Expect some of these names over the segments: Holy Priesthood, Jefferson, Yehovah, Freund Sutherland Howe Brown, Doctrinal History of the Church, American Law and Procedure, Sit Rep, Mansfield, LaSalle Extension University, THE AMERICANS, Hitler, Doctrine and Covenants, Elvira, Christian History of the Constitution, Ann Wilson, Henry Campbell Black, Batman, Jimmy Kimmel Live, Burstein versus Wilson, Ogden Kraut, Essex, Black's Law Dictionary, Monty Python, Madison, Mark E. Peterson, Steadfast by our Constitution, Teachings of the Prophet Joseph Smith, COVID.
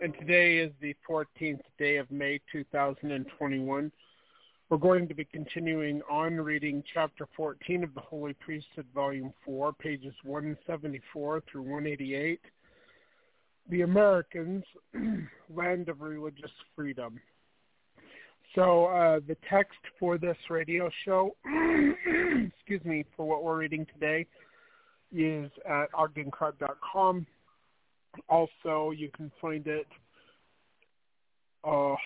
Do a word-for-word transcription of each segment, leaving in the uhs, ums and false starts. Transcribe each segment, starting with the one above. And today is the fourteenth day of May, two thousand twenty-one. We're going to be continuing on reading Chapter fourteen of the Holy Priesthood, Volume four, pages one seventy-four through one eighty-eight. The Americans, Land of Religious Freedom. So uh, the text for this radio show, excuse me, for what we're reading today is at ogden kraut dot com. Also, you can find it, uh,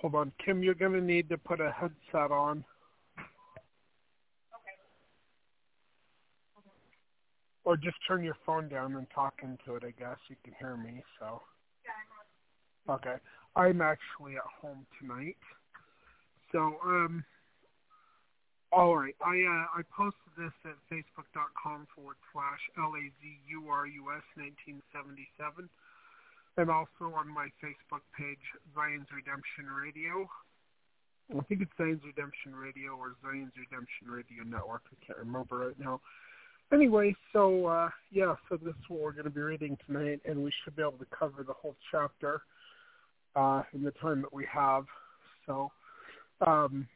hold on, Kim, you're going to need to put a headset on. Okay. Okay. Or just turn your phone down and talk into it, I guess. You can hear me, so. Yeah, I'm on. Okay. I'm actually at home tonight. So, um, all right. I uh, I posted this at facebook.com forward slash L A Z U R U S nineteen seventy-seven and also on my Facebook page, Zion's Redemption Radio. I think it's Zion's Redemption Radio or Zion's Redemption Radio Network. I can't remember right now. Anyway, so, uh, yeah, so this is what we're going to be reading tonight, and we should be able to cover the whole chapter uh, in the time that we have. So um,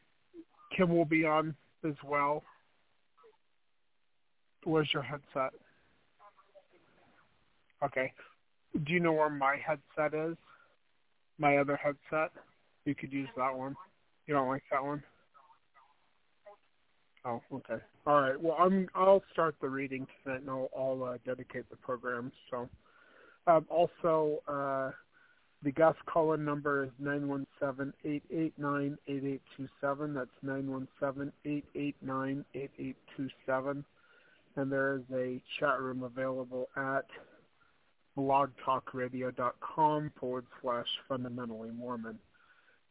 Kim will be on as well. Where's your headset? Okay. Do you know where my headset is? My other headset? You could use that one. You don't like that one? Oh, okay. All right. Well, I'm, I'll start the reading tonight, and I'll, I'll uh, dedicate the program. So, um, also, uh, the guest call-in number is nine one seven, eight eight nine, eight eight two seven. That's nine one seven, eight eight nine, eight eight two seven. And there is a chat room available at blogtalkradio.com forward slash fundamentally Mormon.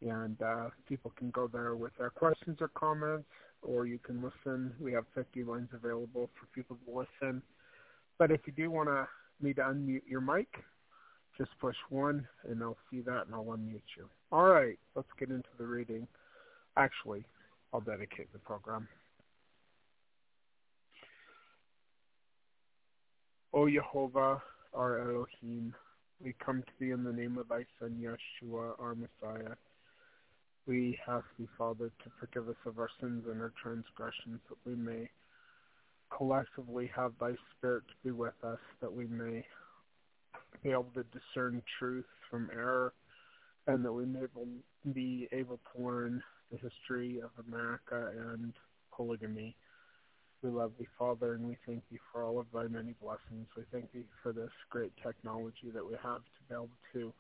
And uh, people can go there with their questions or comments, or you can listen. We have fifty lines available for people to listen. But if you do want to me to unmute your mic, just push one, and I'll see that, and I'll unmute you. All right, let's get into the reading. Actually, I'll dedicate the program. O Yehovah, our Elohim, we come to thee in the name of thy Son, Yeshua, our Messiah. We ask thee, Father, to forgive us of our sins and our transgressions, that we may collectively have thy Spirit to be with us, that we may be able to discern truth from error, and that we may be able to learn the history of America and polygamy. We love thee, Father, and we thank thee for all of thy many blessings. We thank thee for this great technology that we have to be able to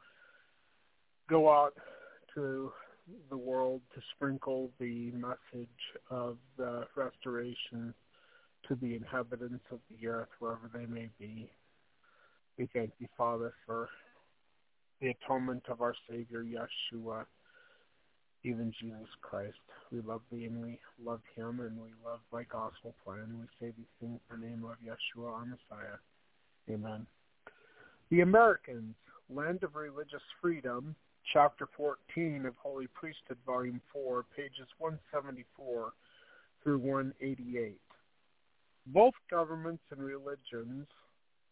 go out to the world to sprinkle the message of the restoration to the inhabitants of the earth, wherever they may be. We thank thee, Father, for the atonement of our Savior, Yeshua, even Jesus Christ. We love thee, and we love him, and we love thy gospel plan. We say these things in the name of Yeshua, our Messiah. Amen. The Americans, Land of Religious Freedom, Chapter fourteen of Holy Priesthood, Volume four, pages one seventy-four through one eighty-eight. Both governments and religions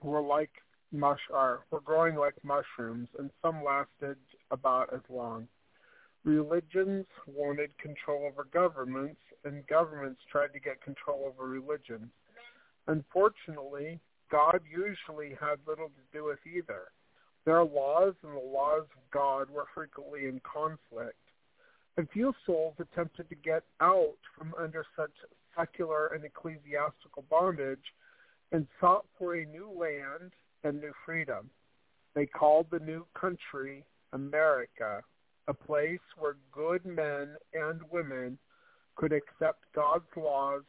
were like mush, or were growing like mushrooms, and some lasted about as long. Religions wanted control over governments, and governments tried to get control over religions. Unfortunately, God usually had little to do with either. Their laws and the laws of God were frequently in conflict. A few souls attempted to get out from under such secular and ecclesiastical bondage and sought for a new land and new freedom. They called the new country America, a place where good men and women could accept God's laws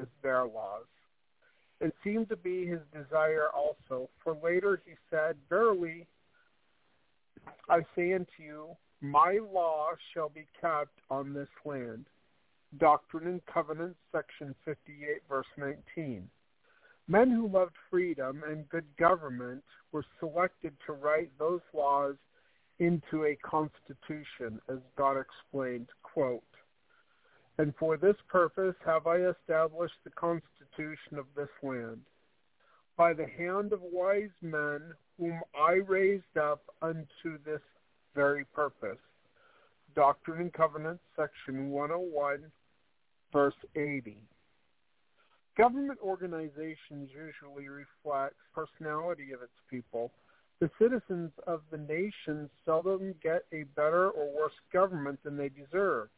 as their laws. It seemed to be his desire also, for later he said, "Verily, I say unto you, my law shall be kept on this land." Doctrine and Covenants, section fifty-eight, verse nineteen. Men who loved freedom and good government were selected to write those laws into a constitution, as God explained, quote, "And for this purpose have I established the constitution of this land, by the hand of wise men whom I raised up unto this very purpose." Doctrine and Covenants, section one oh one, verse eighty. Government organizations usually reflect personality of its people. The citizens of the nation seldom get a better or worse government than they deserve.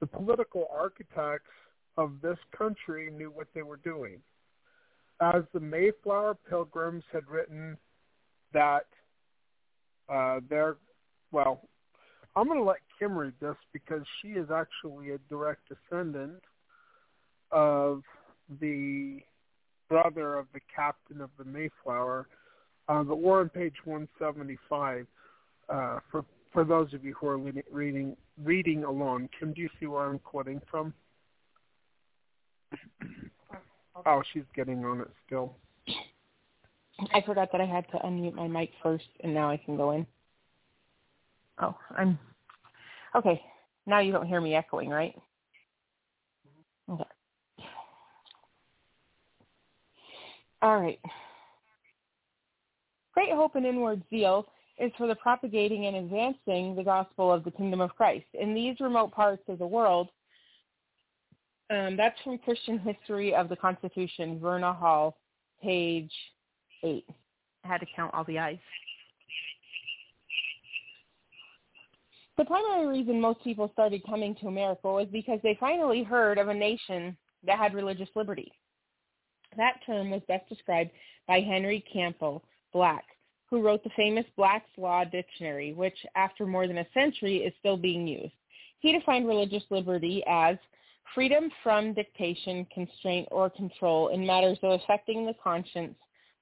The political architects of this country knew what they were doing. As the Mayflower pilgrims had written that uh, their, well, I'm going to let Kim read this because she is actually a direct descendant of the brother of the captain of the Mayflower. Uh, but we're on page one seventy-five uh, for For those of you who are reading reading along. Kim, do you see where I'm quoting from? Oh, she's getting on it still. I forgot that I had to unmute my mic first, and now I can go in. Oh, I'm... Okay, now you don't hear me echoing, right? Okay. All right. Great hope and inward zeal is for the propagating and advancing the gospel of the kingdom of Christ in these remote parts of the world. Um, that's from Christian History of the Constitution, Verna Hall, page eight. I had to count all the I's. The primary reason most people started coming to America was because they finally heard of a nation that had religious liberty. That term was best described by Henry Campbell Black, who wrote the famous Black's Law Dictionary, which after more than a century is still being used. He defined religious liberty as freedom from dictation, constraint, or control in matters of affecting the conscience,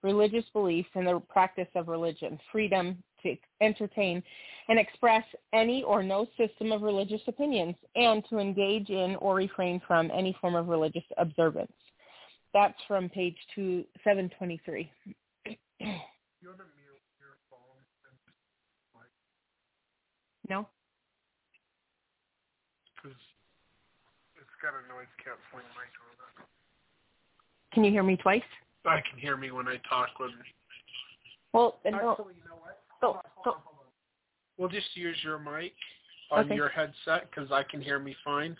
religious beliefs, and the practice of religion, freedom to entertain and express any or no system of religious opinions, and to engage in or refrain from any form of religious observance. That's from page two, seven twenty-three. No? It's got a noise canceling mic on it. Can you hear me twice? I can hear me when I talk. When... Well, then actually, you know what? Hold on, hold on, hold on. We'll just use your mic on okay. your headset because I can hear me fine.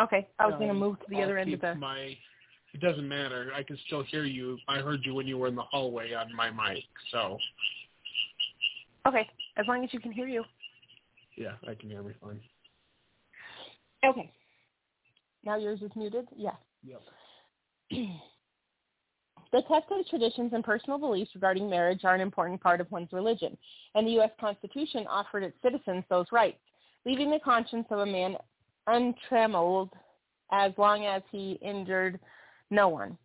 Okay, I was um, going to move to the I'll other end of the... My... It doesn't matter. I can still hear you. I heard you when you were in the hallway on my mic, so... Okay, as long as you can hear you. Yeah, I can hear me fine. Okay. Now yours is muted? Yeah. Yep. The customs, traditions, and personal beliefs regarding marriage are an important part of one's religion, and the U S Constitution offered its citizens those rights, leaving the conscience of a man untrammeled as long as he injured no one.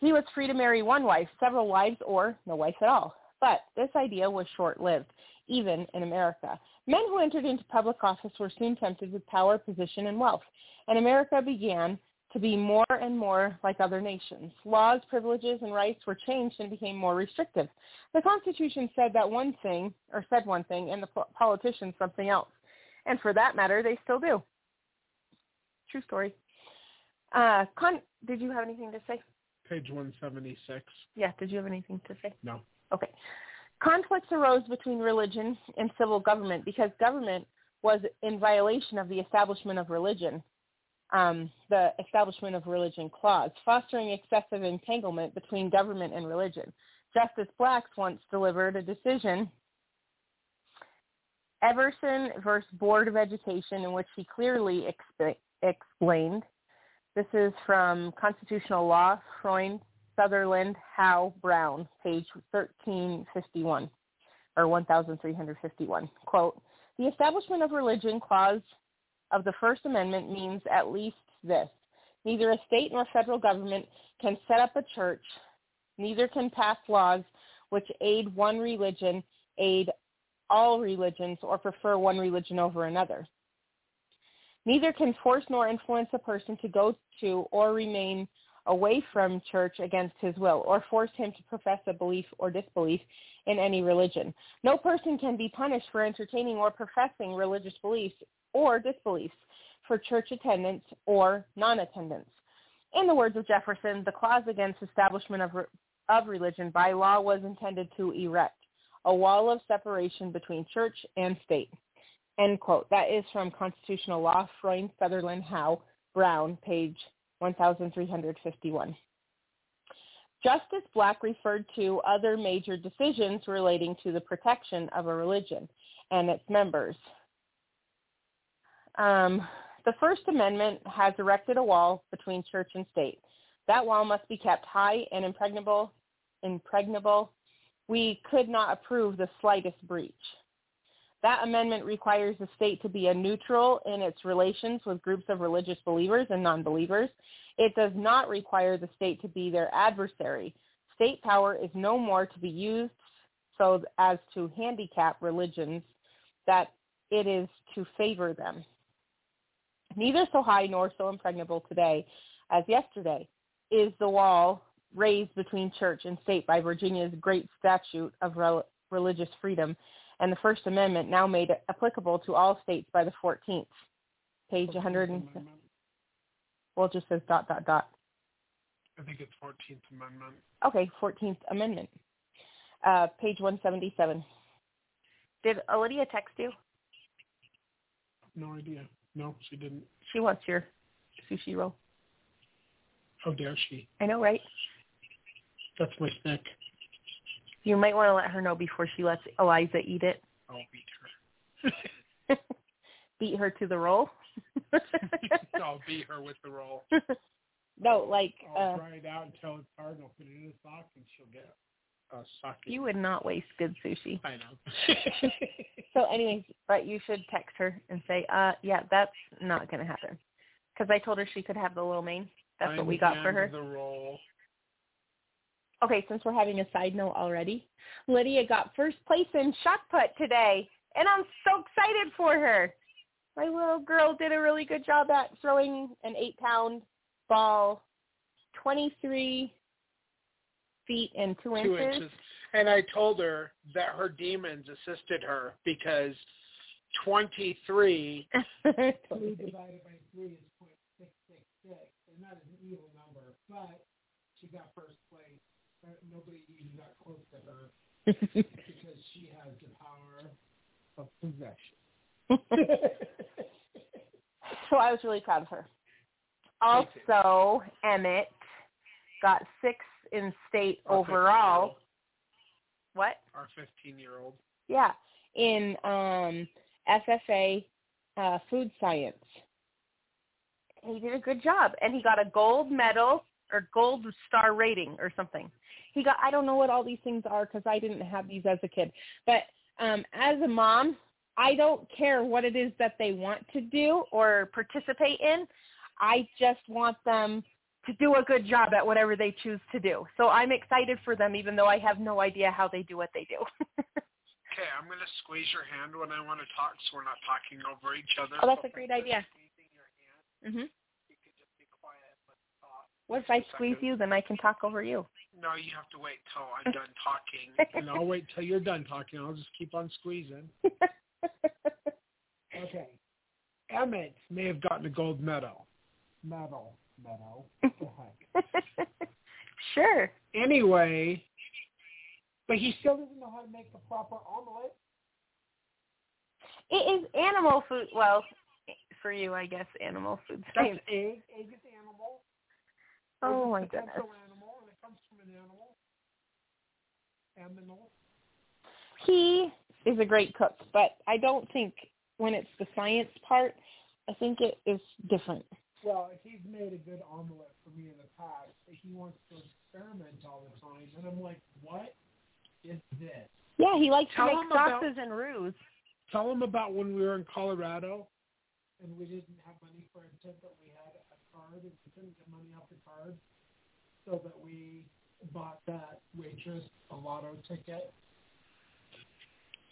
He was free to marry one wife, several wives, or no wife at all. But this idea was short-lived, even in America. Men who entered into public office were soon tempted with power, position, and wealth, and America began to be more and more like other nations. Laws, privileges, and rights were changed and became more restrictive. The Constitution said that one thing, or said one thing, and the politicians something else. And for that matter, they still do. True story. Uh, Con, did you have anything to say? Page one seventy-six. Yeah, did you have anything to say? No. Okay. Conflicts arose between religion and civil government because government was in violation of the establishment of religion, um, the Establishment of Religion Clause, fostering excessive entanglement between government and religion. Justice Black once delivered a decision, Everson versus Board of Education, in which he clearly exp- explained, this is from Constitutional Law, Freund Sutherland Howe Brown, page thirteen fifty-one, or one thousand three hundred fifty-one. Quote, the Establishment of Religion Clause of the First Amendment means at least this. Neither a state nor federal government can set up a church, neither can pass laws which aid one religion, aid all religions, or prefer one religion over another. Neither can force nor influence a person to go to or remain away from church against his will, or force him to profess a belief or disbelief in any religion. No person can be punished for entertaining or professing religious beliefs or disbeliefs, for church attendance or non-attendance. In the words of Jefferson, the clause against establishment of, re- of religion by law was intended to erect a wall of separation between church and state. End quote. That is from Constitutional Law, Freund Sutherland Howe Brown, page one thousand three hundred fifty-one. Justice Black referred to other major decisions relating to the protection of a religion and its members. Um, the First Amendment has erected a wall between church and state. That wall must be kept high and impregnable. impregnable. We could not approve the slightest breach. That amendment requires the state to be a neutral in its relations with groups of religious believers and non-believers. It does not require the state to be their adversary. State power is no more to be used so as to handicap religions that it is to favor them. Neither so high nor so impregnable today as yesterday is the wall raised between church and state by Virginia's great statute of rel- religious freedom and the First Amendment, now made applicable to all states by the fourteenth. Page one hundred. And, well, it just says dot, dot, dot. I think it's fourteenth Amendment. Okay, fourteenth Amendment. Uh, page one seventy-seven. Did Olivia text you? No idea. No, she didn't. She wants your sushi roll. How dare she? I know, right? That's my snack. You might want to let her know before she lets Eliza eat it. I'll beat her. Beat her to the roll? I'll beat her with the roll. No, like... I'll uh, try it out until it's hard and I'll put it in a sock and she'll get a socket. You would not waste good sushi. I know. So anyways, but you should text her and say, uh, yeah, that's not going to happen. Because I told her she could have the little mane. That's I'm what we got for her. The roll. Okay, since we're having a side note already, Lydia got first place in shot put today, and I'm so excited for her. My little girl did a really good job at throwing an eight-pound ball, twenty-three feet and two inches. Two inches. And I told her that her demons assisted her because twenty-three twenty-three divided by three is point six six six. And that is an evil number, but she got first place. Nobody even got close to her because she has the power of possession. So I was really proud of her. Also, Emmett got sixth in state Our overall. What? Our fifteen-year-old. Yeah, in um, F F A uh, food science. He did a good job, and he got a gold medal or gold star rating or something. He got, I don't know what all these things are because I didn't have these as a kid. But um, as a mom, I don't care what it is that they want to do or participate in. I just want them to do a good job at whatever they choose to do. So I'm excited for them, even though I have no idea how they do what they do. Okay, I'm going to squeeze your hand when I want to talk so we're not talking over each other. Oh, that's a great idea. Mm-hmm. What if I squeeze you, then I can talk over you? No, you have to wait till I'm done talking. And I'll wait till you're done talking. I'll just keep on squeezing. Okay. Emmett may have gotten a gold medal. Medal. Medal. What the heck? Sure. Anyway, but he still doesn't know how to make the proper omelet. It is animal food. Well, for you, I guess, animal food. That's egg. Egg is animal. Oh, my goodness. Animal, and it comes from an animal. Animal. He is a great cook, but I don't think when it's the science part, I think it is different. Well, he's made a good omelet for me in the past. He wants to experiment all the time, and I'm like, what is this? Yeah, he likes tell to make sauces about, and roux. Tell him about when we were in Colorado, and we didn't have money for a tent, but we had a card, and we couldn't get money off the card, so that we bought that waitress a lotto ticket.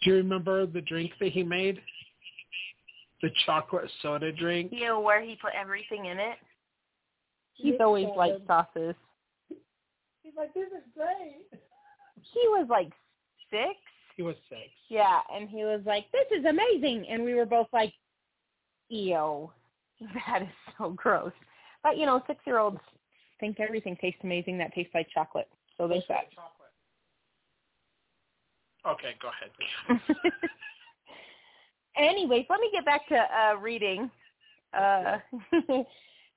Do you remember the drink that he made? The chocolate soda drink? You know, where he put everything in it? He's always liked sauces. He's like, this is great. He was like six? He was six. Yeah, and he was like, this is amazing. And we were both like, ew, that is so gross. But, you know, six-year-olds think everything tastes amazing that tastes like chocolate. So they said. Chocolate. Okay, go ahead. Anyways, let me get back to uh, reading uh,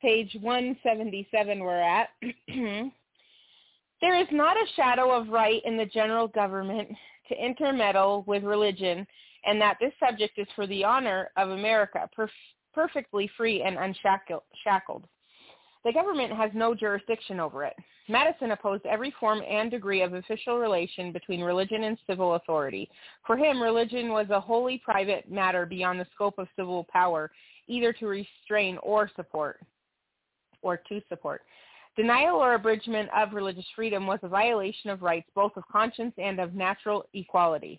page one seventy-seven we're at. There is not a shadow of right in the general government to intermeddle with religion, and that this subject is for the honor of America, perf- perfectly free and unshackled. The government has no jurisdiction over it. Madison opposed every form and degree of official relation between religion and civil authority. For him, religion was a wholly private matter beyond the scope of civil power, either to restrain or support, or to support. Denial or abridgment of religious freedom was a violation of rights, both of conscience and of natural equality.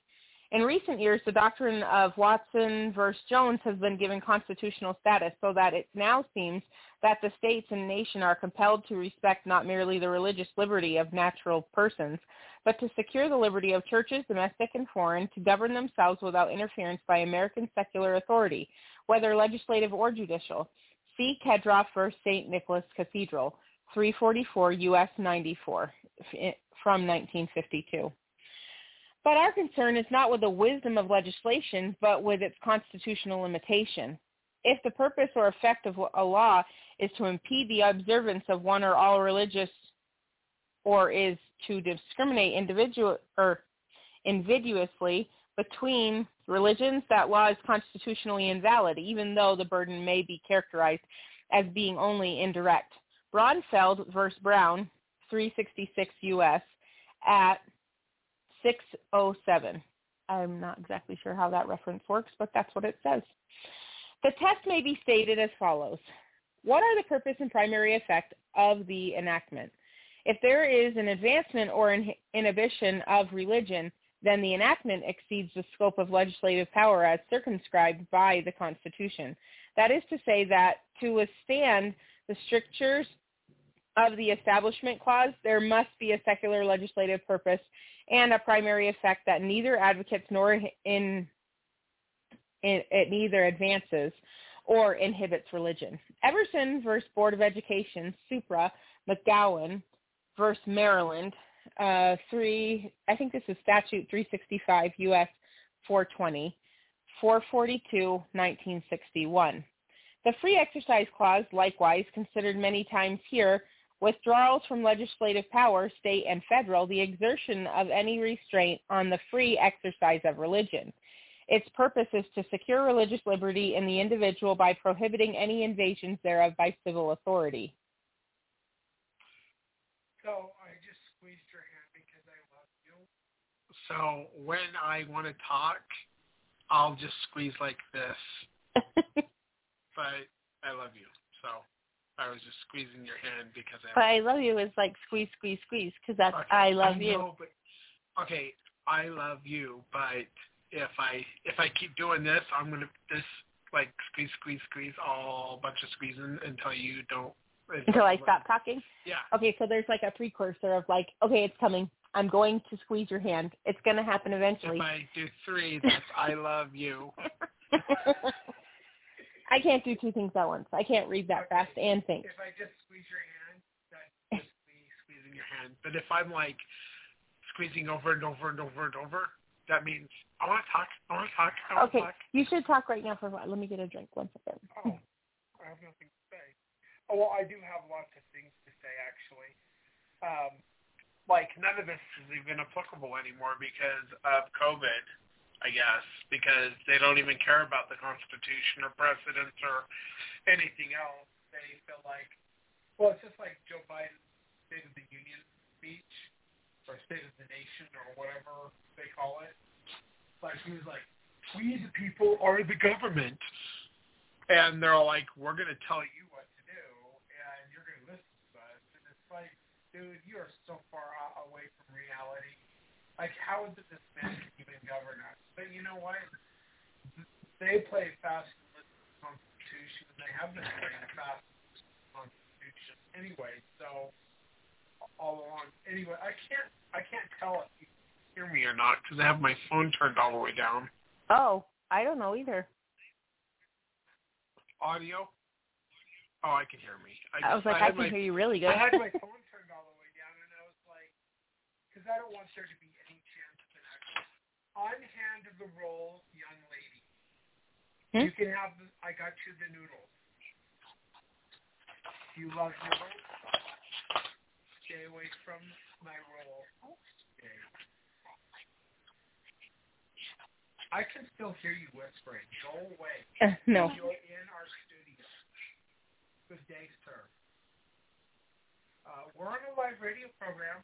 In recent years, the doctrine of Watson versus Jones has been given constitutional status so that it now seems that the states and nation are compelled to respect not merely the religious liberty of natural persons, but to secure the liberty of churches, domestic and foreign, to govern themselves without interference by American secular authority, whether legislative or judicial. See Kedroff versus Saint Nicholas Cathedral, three forty-four U S ninety-four, from nineteen fifty-two. But our concern is not with the wisdom of legislation, but with its constitutional limitation. If the purpose or effect of a law is to impede the observance of one or all religious, or is to discriminate individual or invidiously between religions, that law is constitutionally invalid, even though the burden may be characterized as being only indirect. Braunfeld versus Brown, three sixty-six U S at six oh seven. I'm not exactly sure how that reference works, but that's what it says. The test may be stated as follows. What are the purpose and primary effect of the enactment? If there is an advancement or an inhibition of religion, then the enactment exceeds the scope of legislative power as circumscribed by the Constitution. That is to say that to withstand the strictures of the Establishment Clause, there must be a secular legislative purpose and a primary effect that neither advocates nor in, in it neither advances or inhibits religion. Everson versus Board of Education, supra, McGowan versus Maryland, uh, three. I think this is statute three sixty-five U S four twenty, four forty-two, nineteen sixty-one. The Free Exercise Clause, likewise, considered many times here, withdrawals from legislative power, state and federal, the exertion of any restraint on the free exercise of religion. Its purpose is to secure religious liberty in the individual by prohibiting any invasions thereof by civil authority. So I just squeezed your hand because I love you. So when I want to talk, I'll just squeeze like this. But I love you. So I was just squeezing your hand because I. But I love you is like squeeze, squeeze, squeeze because that's okay. I love I you. Know, but, okay, I love you, but. If I if I keep doing this, I'm gonna this like squeeze, squeeze, squeeze, all bunch of squeezing until you don't until, until I stop talking. Yeah. Okay, so there's like a precursor of like, okay, it's coming. I'm going to squeeze your hand. It's gonna happen eventually. If I do three, that's I love you. I can't do two things at once. I can't read that okay. fast and think. If I just squeeze your hand, that's just me squeezing your hand. But if I'm like squeezing over and over and over and over. That means, I want to talk, I want to talk, I want to okay. talk. Okay, you should talk right now for a while. Let me get a drink one second. Oh, I have nothing to say. Oh, well, I do have lots of things to say, actually. Um, like, none of this is even applicable anymore because of COVID, I guess, because they don't even care about the Constitution or precedents or anything else. They feel like, well, it's just like Joe Biden's State of the Union speech. Or State of the Nation, or whatever they call it. Like, he was like, we the people are the government. And they're all like, we're going to tell you what to do, and you're going to listen to us. And it's like, dude, you are so far away from reality. Like, how is it this man can even govern us? But you know what? They play fast and listen to the Constitution, and they have been playing fast and listen to the Constitution anyway, so... all along. Anyway, I can't I can't tell if you can hear me or not because I have my phone turned all the way down. Oh, I don't know either. Audio? Oh, I can hear me. I, I was like, I, I can my, hear you really good. I had my phone turned all the way down, and I was like, because I don't want there to be any chance of an accident. On hand of the roll, young lady. Hmm? You can have, the, I got you the noodles. Do you love noodles? Stay away from my roll. Okay. I can still hear you whispering. Go away. Uh, no. You're in our studio. Good day, sir. Uh, we're on a live radio program.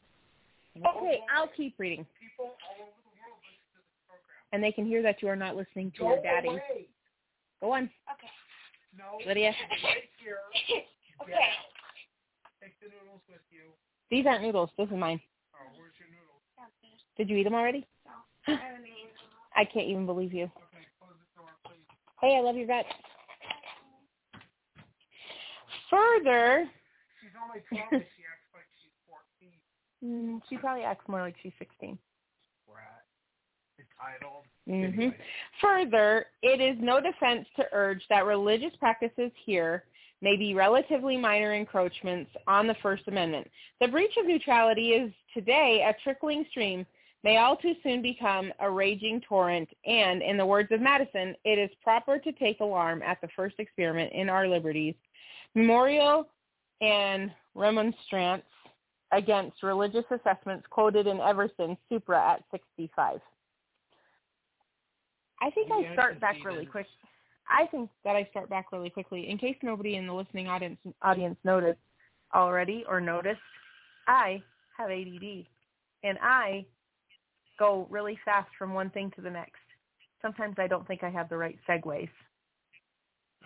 Okay, I'll live. Keep reading. People all over the world listen to this program. And they can hear that you are not listening to Go your daddy. Away. Go on. Okay. No. Lydia. Right here. Okay. Yeah. Take the noodles with you. These aren't noodles. This is mine. Oh, where's your noodles? Did you eat them already? No. I can't even believe you. Okay, close the door, please. Hey, I love your vet. Further. She's only twelve and she acts like she's fourteen. Mm, she probably acts more like she's sixteen. Right. Entitled. Mm-hmm. Anyway. Further, it is no defense to urge that religious practices here may be relatively minor encroachments on the First Amendment. The breach of neutrality is today a trickling stream, may all too soon become a raging torrent, and, in the words of Madison, it is proper to take alarm at the first experiment in our liberties. Memorial and remonstrance against religious assessments quoted in Everson, supra at sixty-five. I think yeah, I start back really quick. I think that I start back really quickly. In case nobody in the listening audience audience noticed, already or noticed, I have A D D, and I go really fast from one thing to the next. Sometimes I don't think I have the right segues.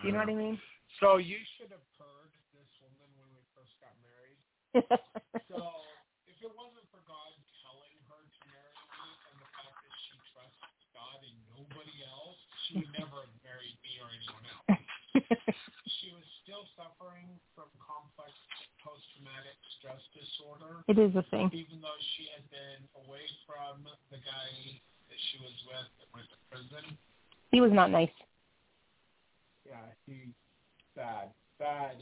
Do you know what I mean? So you should have heard this woman when we first got married. So if it wasn't for God telling her to marry me and the fact that she trusts God and nobody else, she would never have married me or anyone else. She was still suffering from complex post-traumatic stress disorder. It is a thing. Even though she had been away from the guy that she was with that went to prison. He was not nice. Yeah, he's bad, bad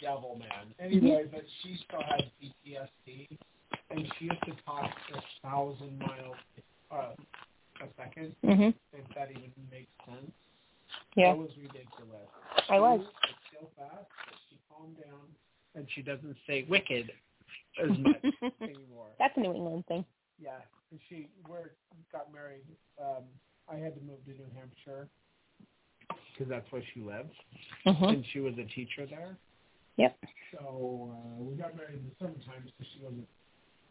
devil man. Anyway, but she still had P T S D, and she used to talk a thousand miles uh, a second, mm-hmm. if that even makes sense. Yeah. That was ridiculous. I was. It's so fast that she calmed down, and she doesn't say wicked as much anymore. That's a New England thing. Yeah, and she we got married. Um, I had to move to New Hampshire, because that's where she lived, mm-hmm. and she was a teacher there. Yep. So uh, we got married in the summertime, so she wasn't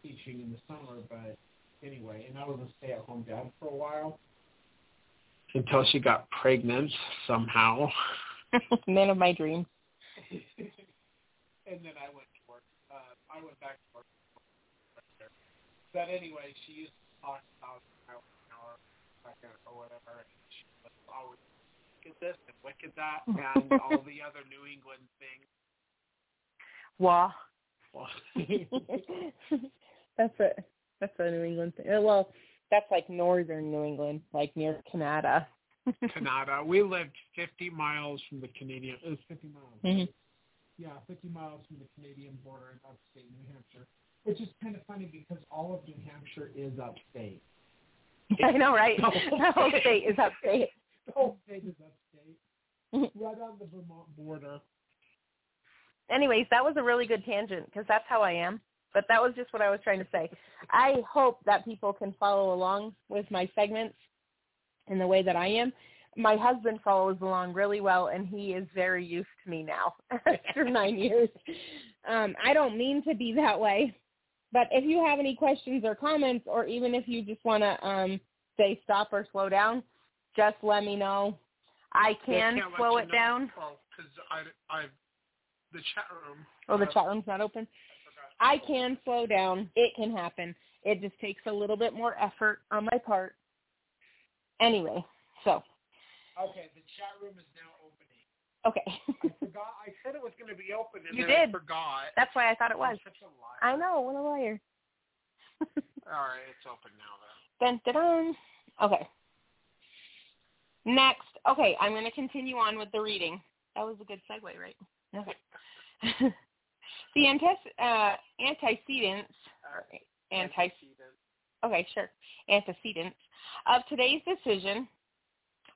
teaching in the summer, but anyway, and I was a stay-at-home dad for a while, until she got pregnant somehow. Man of my dreams. And then I went to work. Uh, I went back to work. But anyway, she used to talk about miles an hour, second, or whatever, and she was always look at this and look at that and all the other New England things. Wah. Wah. That's it. That's a New England thing. Well, that's like northern New England, like near Canada. Canada. We lived fifty miles from the Canadian. It was fifty miles. Mm-hmm. Yeah, fifty miles from the Canadian border in upstate New Hampshire, which is kind of funny because all of New Hampshire is upstate. I know, right? The whole state is upstate. Oh, state is upstate, right on the Vermont border. Anyways, that was a really good tangent because that's how I am. But that was just what I was trying to say. I hope that people can follow along with my segments in the way that I am. My husband follows along really well, and he is very used to me now after nine years. Um, I don't mean to be that way. But if you have any questions or comments, or even if you just want to um, say stop or slow down, just let me know. I can slow it down. Oh, because I, I, the chat room. Oh, the uh, chat room's not open? I, I can slow down. It can happen. It just takes a little bit more effort on my part. Anyway, so. Okay, the chat room is now opening. Okay. I forgot. I said it was going to be open, and you then did. I forgot. That's why I thought it was. I'm such a liar. I know. What a liar. All right, it's open now, though. Dun-da-dun. Okay. Next, okay, I'm going to continue on with the reading. That was a good segue, right? Okay. The antes- uh, antecedents, or anti- okay, sure, antecedents of today's decision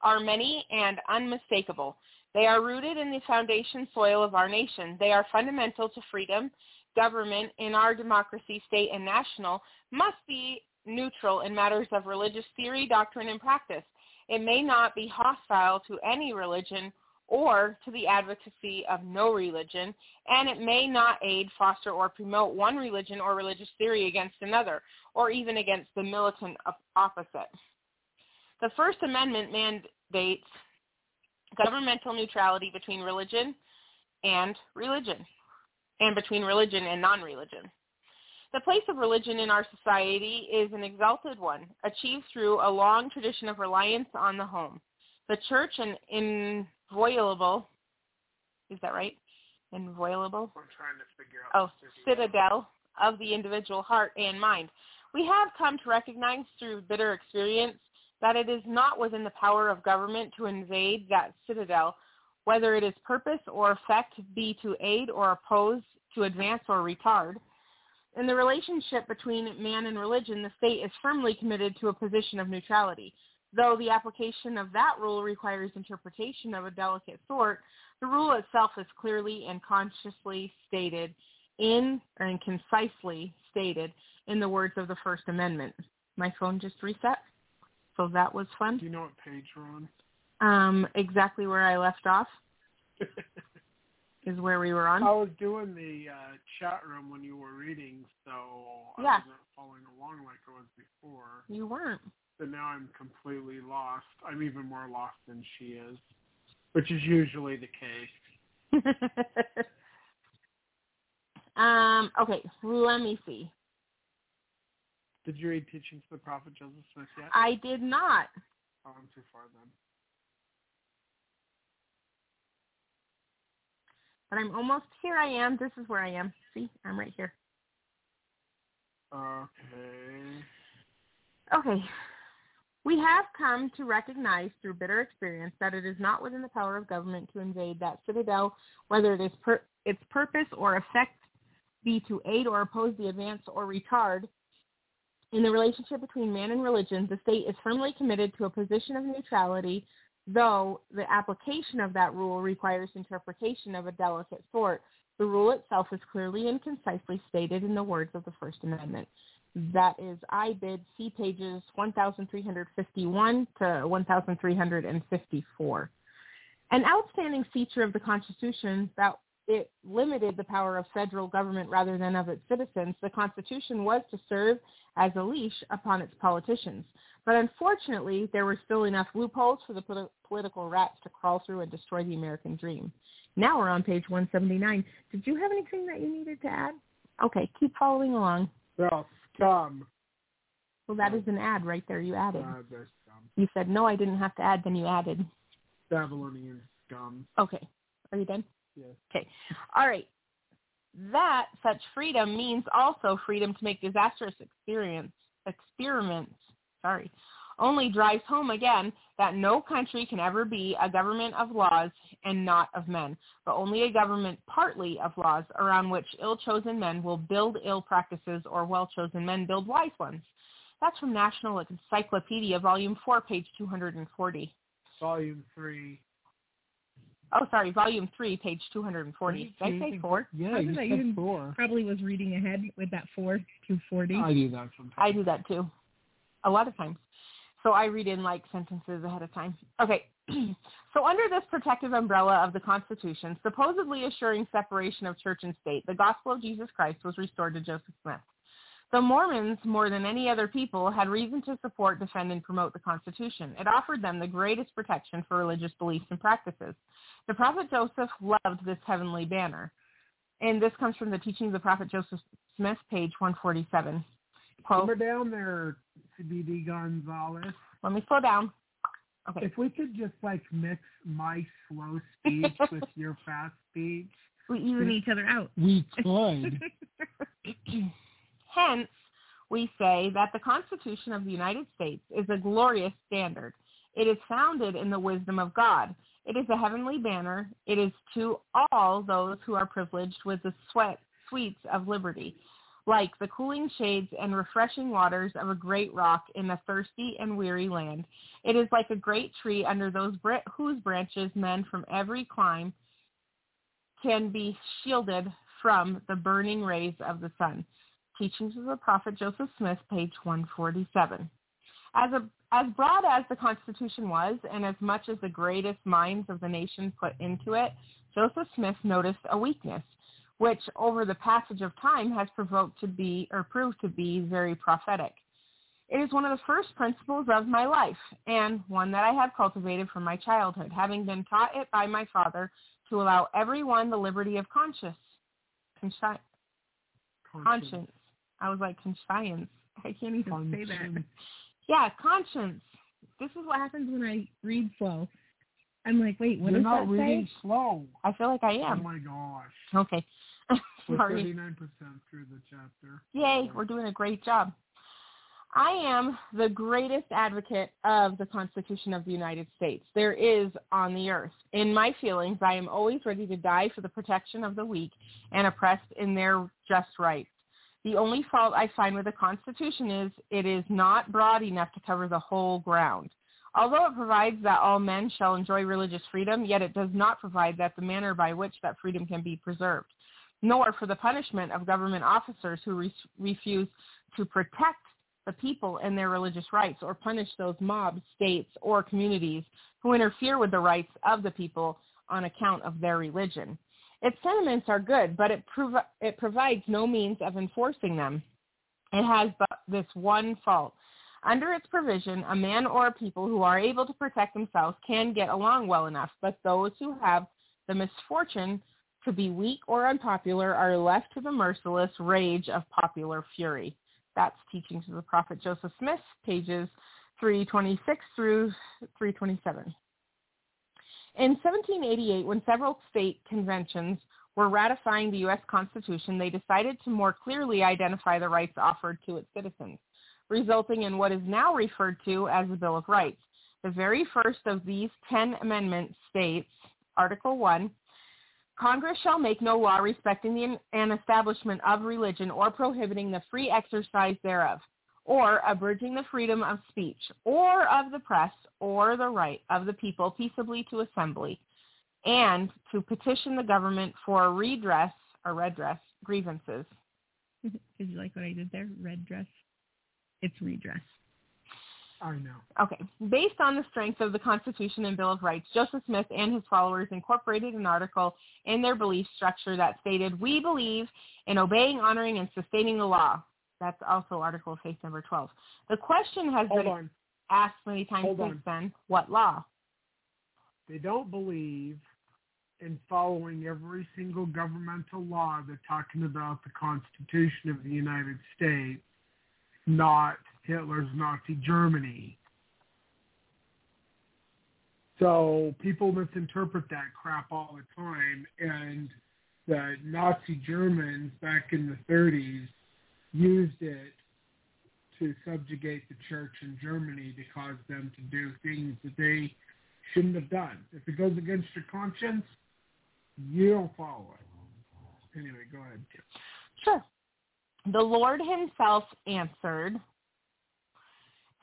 are many and unmistakable. They are rooted in the foundation soil of our nation. They are fundamental to freedom. Government in our democracy, state and national, must be neutral in matters of religious theory, doctrine, and practice. It may not be hostile to any religion or to the advocacy of no religion, and it may not aid, foster, or promote one religion or religious theory against another, or even against the militant opposite. The First Amendment mandates governmental neutrality between religion and religion, and between religion and non-religion. The place of religion in our society is an exalted one, achieved through a long tradition of reliance on the home. The church, an inviolable, is that right? Inviolable? We're trying to figure out. Oh, citadel of the individual heart and mind. We have come to recognize through bitter experience that it is not within the power of government to invade that citadel, whether it is purpose or effect be to aid or oppose, to advance or retard. In the relationship between man and religion, the state is firmly committed to a position of neutrality. Though the application of that rule requires interpretation of a delicate sort, the rule itself is clearly and consciously stated in and concisely stated in the words of the First Amendment. My phone just reset, so that was fun. Do you know what page we're on? Um, exactly where I left off. is where we were on. I was doing the uh, chat room when you were reading, so I yeah. wasn't following along like I was before. You weren't. So now I'm completely lost. I'm even more lost than she is, which is usually the case. um. Okay, let me see. Did you read Teachings of the Prophet Joseph Smith yet? I did not. Oh, I'm too far then. But I'm almost, here I am. This is where I am. See, I'm right here. Okay. Okay. We have come to recognize through bitter experience that it is not within the power of government to invade that citadel, whether it is per- its purpose or effect be to aid or oppose the advance or retard. In the relationship between man and religion, the state is firmly committed to a position of neutrality, though the application of that rule requires interpretation of a delicate sort. The rule itself is clearly and concisely stated in the words of the First Amendment. That is I B I D, see pages one thousand three hundred fifty-one to one thousand three hundred fifty-four. An outstanding feature of the Constitution that it limited the power of federal government rather than of its citizens. The Constitution was to serve as a leash upon its politicians. But unfortunately, there were still enough loopholes for the polit- political rats to crawl through and destroy the American dream. Now we're on page one seventy-nine. Did you have anything that you needed to add? Okay, keep following along. Well, scum. Well, that is an ad right there. You added. Uh, they're scum. You said, no, I didn't have to add, then you added. Babylonian scum. Okay. Are you done? Yes. Okay. All right. That such freedom means also freedom to make disastrous experience, experiments, sorry, only drives home again that no country can ever be a government of laws and not of men, but only a government partly of laws around which ill-chosen men will build ill practices or well-chosen men build wise ones. That's from National Encyclopedia, Volume four, page two hundred forty. Volume three. Oh, sorry, Volume three, page two hundred forty. Did I say four? Yeah, you said even four. Probably was reading ahead with that four, two forty. I do that sometimes. I do that, too. A lot of times. So I read in, like, sentences ahead of time. Okay. So under this protective umbrella of the Constitution, supposedly assuring separation of church and state, the gospel of Jesus Christ was restored to Joseph Smith. The Mormons, more than any other people, had reason to support, defend, and promote the Constitution. It offered them the greatest protection for religious beliefs and practices. The Prophet Joseph loved this heavenly banner. And this comes from the Teachings of the Prophet Joseph Smith, page one forty-seven. Quote, slow down there, C B D Gonzalez. Let me slow down. Okay. If we could just, like, mix my slow speech with your fast speech. We even each other out. We could. Hence, we say that the Constitution of the United States is a glorious standard. It is founded in the wisdom of God. It is a heavenly banner. It is to all those who are privileged with the sweat, sweets of liberty, like the cooling shades and refreshing waters of a great rock in a thirsty and weary land. It is like a great tree under those br- whose branches men from every clime can be shielded from the burning rays of the sun. Teachings of the Prophet Joseph Smith, page one forty-seven. As a, as broad as the Constitution was, and as much as the greatest minds of the nation put into it, Joseph Smith noticed a weakness, which over the passage of time has provoked to be, or proved to be, very prophetic. It is one of the first principles of my life, and one that I have cultivated from my childhood, having been taught it by my father to allow everyone the liberty of conscience. Consci- conscience. conscience. I was like, conscience. I can't even conscience. say that. Yeah, conscience. This is what happens when I read slow. I'm like, wait, what You're does that say? You're not reading slow. I feel like I am. Oh, my gosh. Okay. Sorry. We're thirty-nine percent through the chapter. Yay, we're doing a great job. I am the greatest advocate of the Constitution of the United States there is on the earth. In my feelings, I am always ready to die for the protection of the weak and oppressed in their just rights. The only fault I find with the Constitution is it is not broad enough to cover the whole ground. Although it provides that all men shall enjoy religious freedom, yet it does not provide that the manner by which that freedom can be preserved, nor for the punishment of government officers who re- refuse to protect the people and their religious rights, or punish those mobs, states, or communities who interfere with the rights of the people on account of their religion. Its sentiments are good, but it prov- it provides no means of enforcing them. It has but this one fault. Under its provision, a man or a people who are able to protect themselves can get along well enough, but those who have the misfortune to be weak or unpopular are left to the merciless rage of popular fury. That's Teachings of the Prophet Joseph Smith, pages three twenty-six through three twenty-seven. In seventeen eighty-eight, when several state conventions were ratifying the U S Constitution, they decided to more clearly identify the rights offered to its citizens, resulting in what is now referred to as the Bill of Rights. The very first of these ten amendments states, Article one, Congress shall make no law respecting the an establishment of religion or prohibiting the free exercise thereof, or abridging the freedom of speech, or of the press, or the right of the people peaceably to assembly, and to petition the government for redress or redress grievances. Did you like what I did there? Redress. It's redress. I know. Okay. Based on the strength of the Constitution and Bill of Rights, Joseph Smith and his followers incorporated an article in their belief structure that stated, we believe in obeying, honoring, and sustaining the law. That's also Article of Faith number twelve. The question has Hold been on. asked many times Hold since on. then, what law? They don't believe in following every single governmental law. They're talking about the Constitution of the United States, not Hitler's Nazi Germany. So people misinterpret that crap all the time, and the Nazi Germans back in the thirties used it to subjugate the church in Germany to cause them to do things that they shouldn't have done. If it goes against your conscience, you don't follow it. Anyway, go ahead. Sure. The Lord himself answered,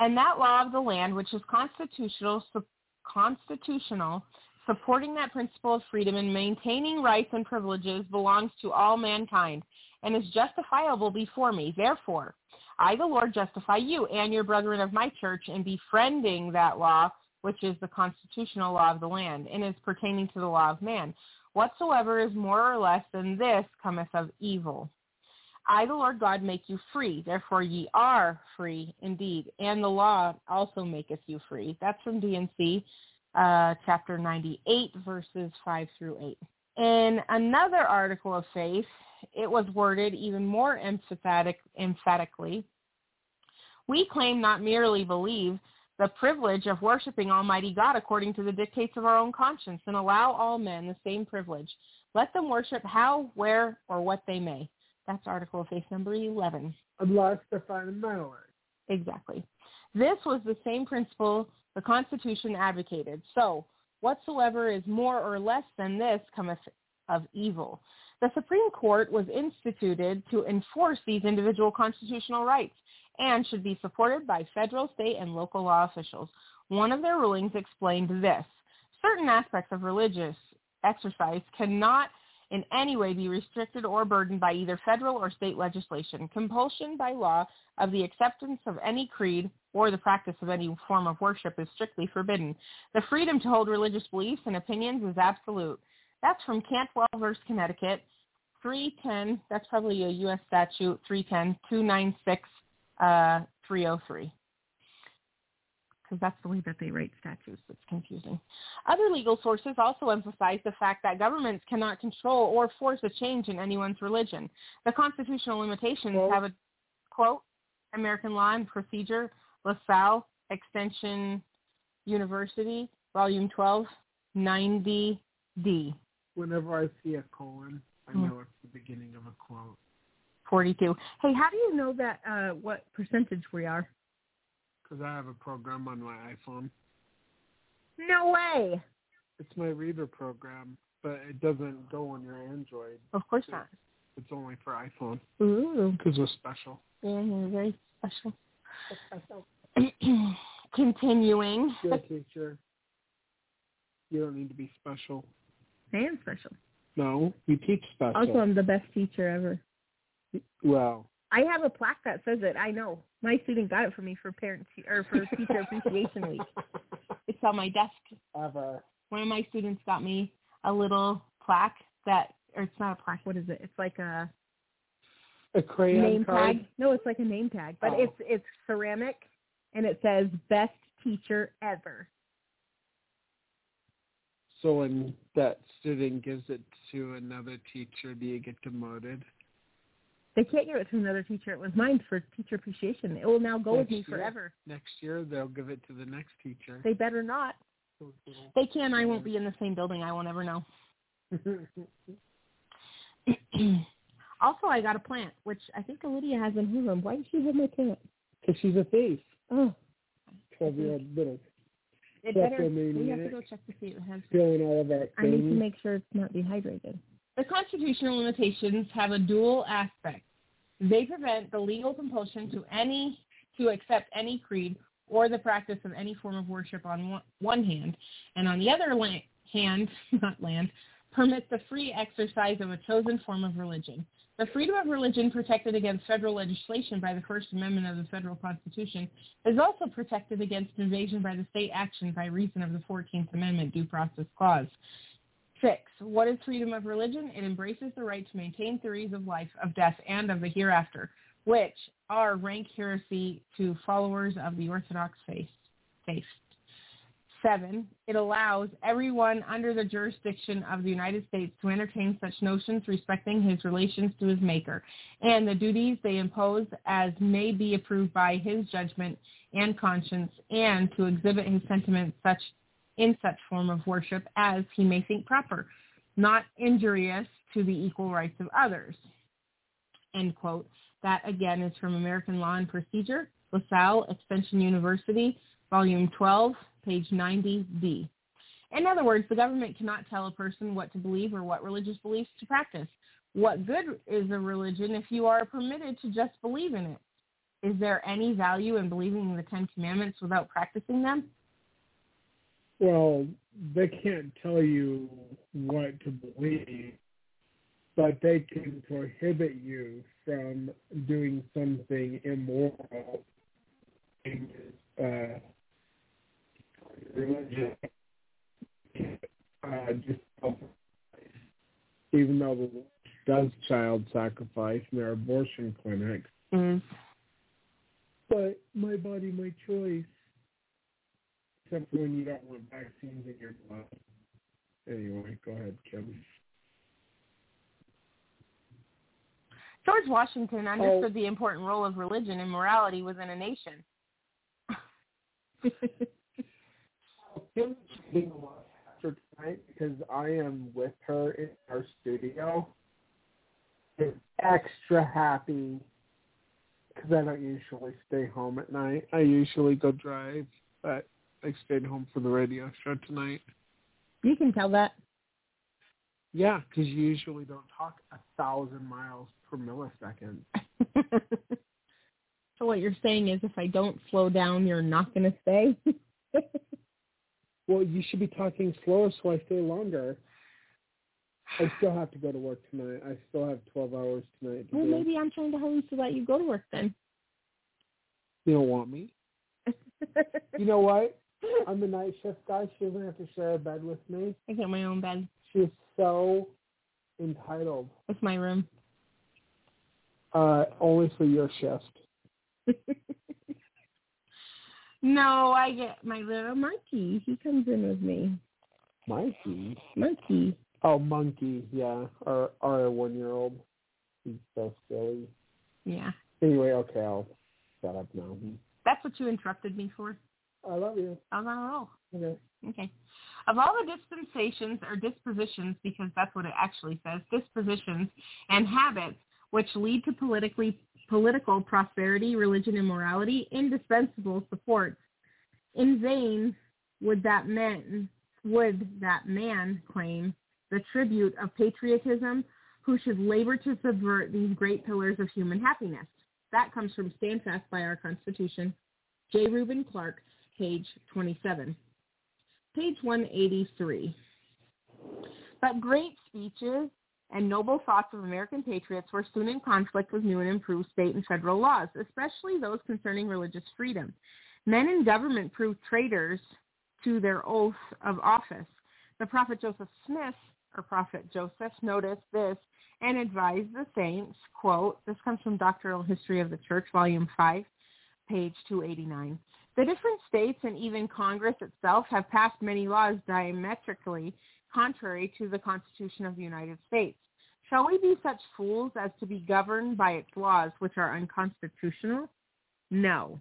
and that law of the land, which is constitutional, su- constitutional, supporting that principle of freedom and maintaining rights and privileges, belongs to all mankind and is justifiable before me. Therefore, I, the Lord, justify you and your brethren of my church in befriending that law, which is the constitutional law of the land, and is pertaining to the law of man. Whatsoever is more or less than this cometh of evil. I, the Lord God, make you free. Therefore ye are free indeed, and the law also maketh you free. That's from D and C, uh, chapter ninety-eight, verses five through eight. In another article of faith, it was worded even more emphatic, emphatically. We claim, not merely believe, the privilege of worshiping Almighty God according to the dictates of our own conscience, and allow all men the same privilege. Let them worship how, where, or what they may. That's Article of Faith number eleven. Unless defined in my word. Exactly. This was the same principle the Constitution advocated. So, whatsoever is more or less than this cometh of evil. The Supreme Court was instituted to enforce these individual constitutional rights and should be supported by federal, state, and local law officials. One of their rulings explained this. Certain aspects of religious exercise cannot in any way be restricted or burdened by either federal or state legislation. Compulsion by law of the acceptance of any creed or the practice of any form of worship is strictly forbidden. The freedom to hold religious beliefs and opinions is absolute. That's from Cantwell versus Connecticut, three ten. That's probably a U S statute, three ten, two ninety-six, uh, three oh three. Because that's the way that they write statutes. It's confusing. Other legal sources also emphasize the fact that governments cannot control or force a change in anyone's religion. The constitutional limitations okay. have a quote, American Law and Procedure, LaSalle Extension University, Volume twelve, ninety D. Whenever I see a colon, I know hmm. it's the beginning of a quote. forty-two. Hey, how do you know that, uh, what percentage we are? Because I have a program on my iPhone. No way. It's my reader program, but it doesn't go on your Android. Of course it's, not. It's only for iPhone. Ooh. Because we're special. Yeah, we're very special. special. Continuing. You're a teacher. You don't need to be special. I am special. No, you teach special. Also, I'm the best teacher ever. Well. I have a plaque that says it. I know. My student got it for me for parent te- or for Teacher Appreciation Week. It's on my desk. Ever. One of my students got me a little plaque that or it's not a plaque. What is it? It's like a a crayon name card? Tag. No, it's like a name tag, but oh. it's it's ceramic, and it says "Best Teacher Ever." So when that student gives it to another teacher, do you get demoted? They can't give it to another teacher. It was mine for teacher appreciation. It will now go next with me year, forever. Next year, they'll give it to the next teacher. They better not. They can. I won't be in the same building. I won't ever know. Also, I got a plant, which I think Lydia has in her room. Why does she have my plant? Because she's a thief. Oh. twelve-year-old little. It better, we have to go check to see it has. I need to make sure it's not dehydrated. The constitutional limitations have a dual aspect. They prevent the legal compulsion to any to accept any creed or the practice of any form of worship on one hand, and on the other land, hand, not land, permits the free exercise of a chosen form of religion. The freedom of religion protected against federal legislation by the First Amendment of the Federal Constitution is also protected against invasion by the state action by reason of the fourteenth Amendment Due Process Clause. Six, what is freedom of religion? It embraces the right to maintain theories of life, of death, and of the hereafter, which are rank heresy to followers of the Orthodox faith. faith. Seven, it allows everyone under the jurisdiction of the United States to entertain such notions respecting his relations to his Maker and the duties they impose as may be approved by his judgment and conscience, and to exhibit his sentiments such in such form of worship as he may think proper, not injurious to the equal rights of others. End quote. That, again, is from American Law and Procedure, LaSalle Extension University, Volume twelve, page ninety B. In other words, the government cannot tell a person what to believe or what religious beliefs to practice. What good is a religion if you are permitted to just believe in it? Is there any value in believing in the Ten Commandments without practicing them? Well, they can't tell you what to believe, but they can prohibit you from doing something immoral in uh, religion, uh, just even though the world does child sacrifice in their abortion clinics. Mm. But my body, my choice. Except when you don't want vaccines in your blood. Anyway, go ahead, Kim. George Washington understood oh. the important role of religion and morality within a nation. Kim's being a lot after tonight because I am with her in our studio. I'm extra happy because I don't usually stay home at night. I usually go drive, but I stayed home for the radio show tonight. You can tell that. Yeah, because you usually don't talk a thousand miles per millisecond. So what you're saying is if I don't slow down, you're not going to stay? Well, you should be talking slower so I stay longer. I still have to go to work tonight. I still have twelve hours tonight. To well, do. Maybe I'm trying to hurry so that you go to work then. You don't want me? You know what? I'm the night shift guy. She doesn't have to share a bed with me. I get my own bed. She's so entitled. It's my room. Uh, only for your shift. No, I get my little monkey. He comes in with me. Monkey? Monkey. Oh, monkey, yeah. Our, our one-year-old. He's so silly. Yeah. Anyway, okay, I'll shut up now. That's what you interrupted me for. I love you. Oh, not at all. Okay. Okay. Of all the dispensations or dispositions, because that's what it actually says, dispositions and habits which lead to politically political prosperity, religion, and morality, indispensable supports. In vain would that man would that man claim the tribute of patriotism, who should labor to subvert these great pillars of human happiness. That comes from Steadfast by our Constitution, J. Reuben Clark, page twenty-seven. Page one eighty-three. But great speeches and noble thoughts of American patriots were soon in conflict with new and improved state and federal laws, especially those concerning religious freedom. Men in government proved traitors to their oath of office. The Prophet Joseph Smith or Prophet Joseph noticed this and advised the saints, quote, this comes from Doctrinal History of the Church, Volume five, page two eighty-nine. The different states and even Congress itself have passed many laws diametrically contrary to the Constitution of the United States. Shall we be such fools as to be governed by its laws which are unconstitutional? No.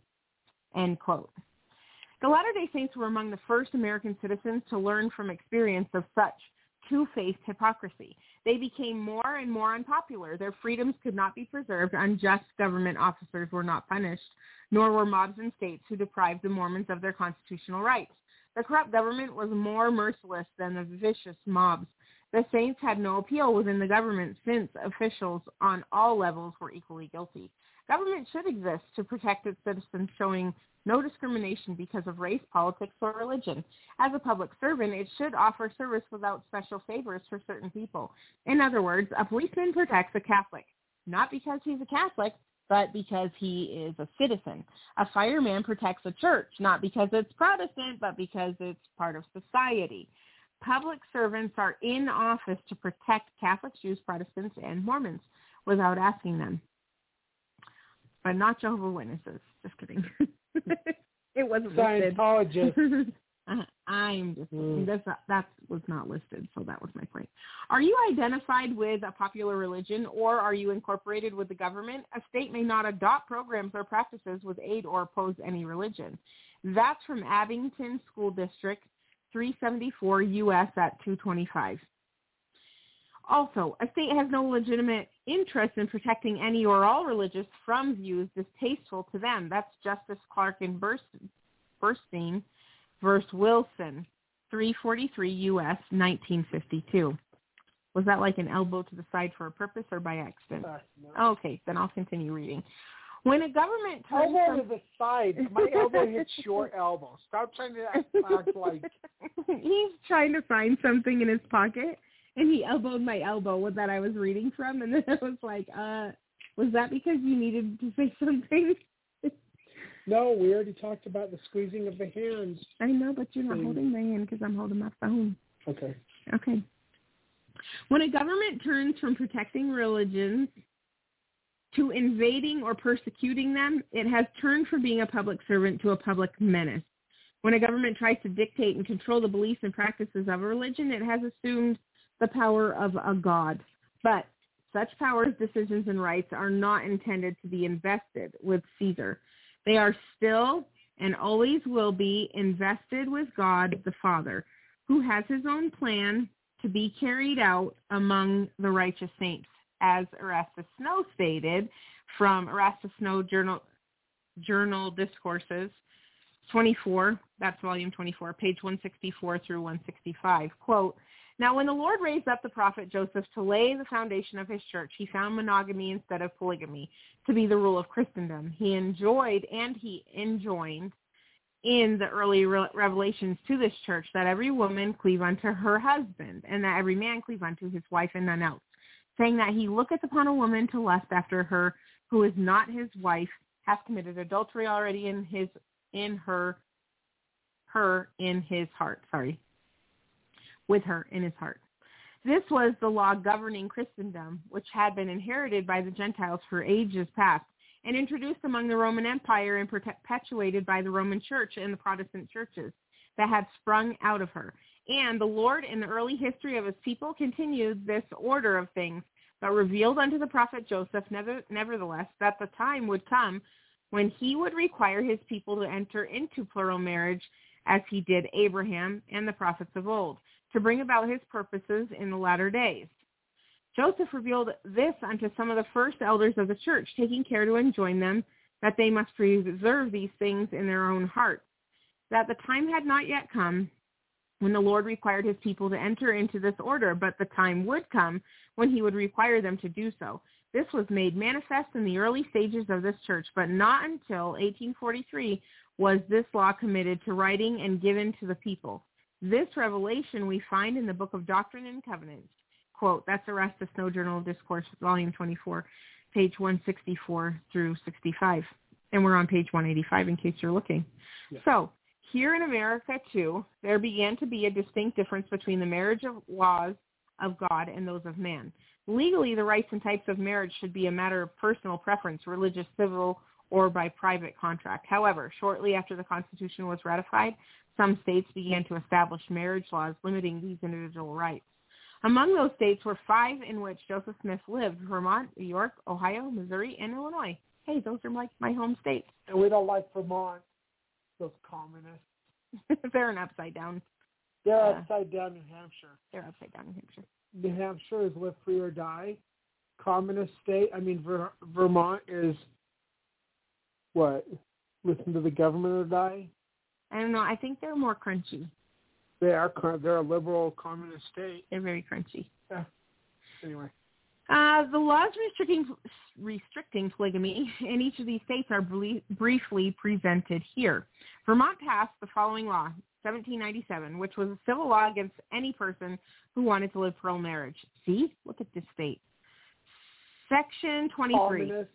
End quote. The Latter-day Saints were among the first American citizens to learn from experience of such two-faced hypocrisy. They became more and more unpopular. Their freedoms could not be preserved. Unjust government officers were not punished, nor were mobs and states who deprived the Mormons of their constitutional rights. The corrupt government was more merciless than the vicious mobs. The saints had no appeal within the government since officials on all levels were equally guilty. Government should exist to protect its citizens, showing no discrimination because of race, politics, or religion. As a public servant, it should offer service without special favors for certain people. In other words, a policeman protects a Catholic, not because he's a Catholic, but because he is a citizen. A fireman protects a church, not because it's Protestant, but because it's part of society. Public servants are in office to protect Catholics, Jews, Protestants, and Mormons without asking them. But not Jehovah's Witnesses. Just kidding. It wasn't listed. Scientologists. I'm just mm. That's not, that was not listed, so that was my point. Are you identified with a popular religion, or are you incorporated with the government? A state may not adopt programs or practices with aid or oppose any religion. That's from Abington School District, three seventy-four U S at two twenty-five. Also, a state has no legitimate interest in protecting any or all religious from views distasteful to them. That's Justice Clark and Burstein versus Wilson, three forty-three U S, nineteen fifty-two. Was that like an elbow to the side for a purpose or by accident? Uh, no. Okay, then I'll continue reading. When a government turns elbow from... to the side, my elbow hits your elbow. Stop trying to act like... He's trying to find something in his pocket. And he elbowed my elbow that I was reading from, and then I was like, uh, was that because you needed to say something? No, we already talked about the squeezing of the hands. I know, but you're not mm. holding my hand because I'm holding my phone. Okay. Okay. When a government turns from protecting religions to invading or persecuting them, it has turned from being a public servant to a public menace. When a government tries to dictate and control the beliefs and practices of a religion, it has assumed the power of a god. But such powers, decisions, and rights are not intended to be invested with Caesar. They are still and always will be invested with God the Father, who has his own plan to be carried out among the righteous saints. As Erastus Snow stated from Erastus Snow Journal, Journal Discourses, twenty-four, that's volume twenty-four, page one sixty-four through one sixty-five, quote, now, when the Lord raised up the prophet Joseph to lay the foundation of his church, he found monogamy instead of polygamy to be the rule of Christendom. He enjoyed and he enjoined in the early re- revelations to this church that every woman cleave unto her husband and that every man cleave unto his wife and none else, saying that he looketh upon a woman to lust after her who is not his wife, hath committed adultery already in his in her, her in his heart. Sorry. with her in his heart. This was the law governing Christendom, which had been inherited by the Gentiles for ages past and introduced among the Roman Empire and perpetuated by the Roman Church and the Protestant churches that had sprung out of her. And the Lord in the early history of his people continued this order of things, but revealed unto the prophet Joseph nevertheless that the time would come when he would require his people to enter into plural marriage as he did Abraham and the prophets of old, to bring about his purposes in the latter days. Joseph revealed this unto some of the first elders of the church, taking care to enjoin them that they must preserve these things in their own hearts, that the time had not yet come when the Lord required his people to enter into this order, but the time would come when he would require them to do so. This was made manifest in the early stages of this church, but not until eighteen forty-three was this law committed to writing and given to the people. This revelation we find in the book of Doctrine and Covenants. Quote, that's Erastus Snow Journal of Discourse, volume twenty-four, page one sixty-four through sixty-five. And we're on page one eighty-five in case you're looking. Yeah. So here in America, too, there began to be a distinct difference between the marriage of laws of God and those of man. Legally, the rights and types of marriage should be a matter of personal preference, religious, civil, or by private contract. However, shortly after the Constitution was ratified, some states began to establish marriage laws limiting these individual rights. Among those states were five in which Joseph Smith lived: Vermont, New York, Ohio, Missouri, and Illinois. Hey, those are like my, my home states. And we don't like Vermont, those communists. They're an upside down. They're uh, upside down New Hampshire. They're upside down New Hampshire. New Hampshire is live free or die. Communist state. I mean, Ver- Vermont is what? Listen to the government or die? I don't know. I think they're more crunchy. They are. They're a liberal communist state. They're very crunchy. Yeah. Anyway. Uh, the laws restricting restricting polygamy in each of these states are brief, briefly presented here. Vermont passed the following law, seventeen ninety-seven, which was a civil law against any person who wanted to live plural marriage. See? Look at this state. Section twenty-three. Ominous.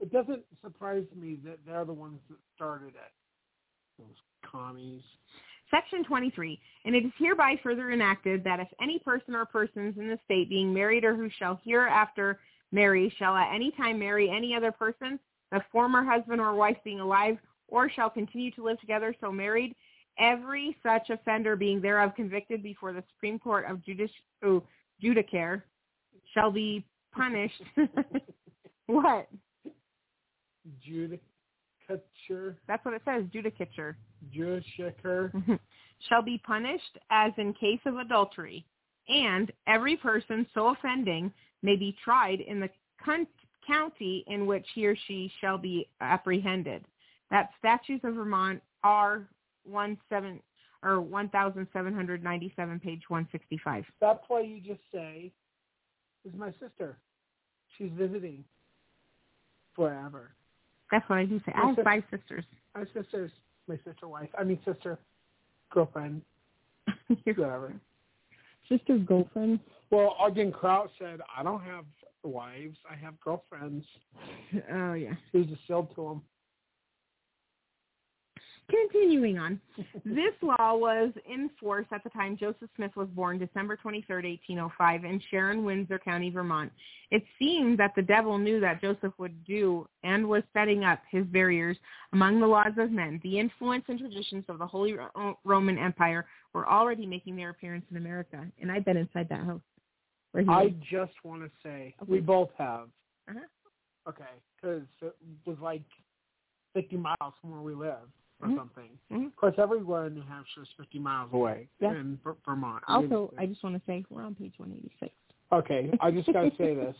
It doesn't surprise me that they're the ones that started it. Those commies. Section twenty-three, and it is hereby further enacted that if any person or persons in the state being married or who shall hereafter marry shall at any time marry any other person, the former husband or wife being alive, or shall continue to live together so married, every such offender being thereof convicted before the Supreme Court of Judic- oh, Judicare shall be punished. What? Judic. That's what it says, judicature. Judicature. Shall be punished as in case of adultery, and every person so offending may be tried in the con- county in which he or she shall be apprehended. That statutes of Vermont are one seven or one thousand seven hundred ninety-seven, page one sixty-five. That's why you just say, "This is my sister. She's visiting forever." That's what I do say. My I have sister, five sisters. My sister's my sister wife. I mean sister girlfriend. Whatever. Sister girlfriend? Well, Ogden Kraut said, I don't have wives. I have girlfriends. Oh, yeah. He was just sold to him. Continuing on. This law was in force at the time Joseph Smith was born, December twenty-third, eighteen oh five, in Sharon, Windsor County, Vermont. It seemed that the devil knew that Joseph would do and was setting up his barriers among the laws of men. The influence and traditions of the Holy Roman Empire were already making their appearance in America. And I've been inside that house. I was. Just want to say, okay. We both have. Uh-huh. Okay, because it was like fifty miles from where we live. Or mm-hmm. something. Mm-hmm. Of course, everywhere in New Hampshire is fifty miles away. Yeah. In B- Vermont. Also, I just want to say we're on page one eighty-six. Okay, I just got to say this.